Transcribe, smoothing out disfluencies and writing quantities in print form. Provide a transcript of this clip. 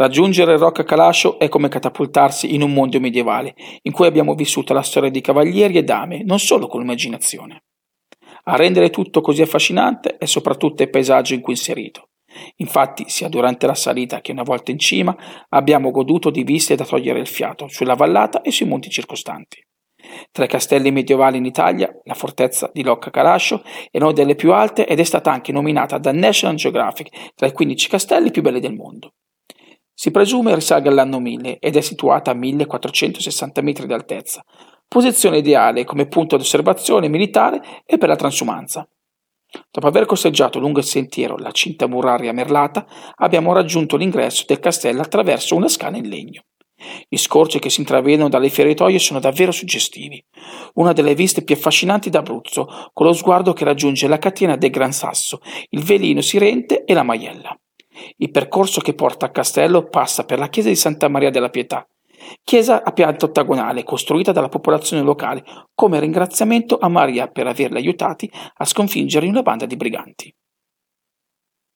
Raggiungere Rocca Calascio è come catapultarsi in un mondo medievale, in cui abbiamo vissuto la storia di cavalieri e dame, non solo con l'immaginazione. A rendere tutto così affascinante è soprattutto il paesaggio in cui inserito. Infatti, sia durante la salita che una volta in cima, abbiamo goduto di viste da togliere il fiato sulla vallata e sui monti circostanti. Tra i castelli medievali in Italia, la fortezza di Rocca Calascio è una delle più alte ed è stata anche nominata da National Geographic tra i 15 castelli più belli del mondo. Si presume risalga all'anno 1000 ed è situata a 1460 metri di altezza, posizione ideale come punto di osservazione militare e per la transumanza. Dopo aver corseggiato lungo il sentiero la cinta muraria merlata, abbiamo raggiunto l'ingresso del castello attraverso una scala in legno. Gli scorci che si intravedono dalle feritoie sono davvero suggestivi. Una delle viste più affascinanti d'Abruzzo, con lo sguardo che raggiunge la catena del Gran Sasso, il Velino-Sirente e la Maiella. Il percorso che porta al castello passa per la chiesa di Santa Maria della Pietà, chiesa a pianta ottagonale costruita dalla popolazione locale come ringraziamento a Maria per averli aiutati a sconfiggere una banda di briganti.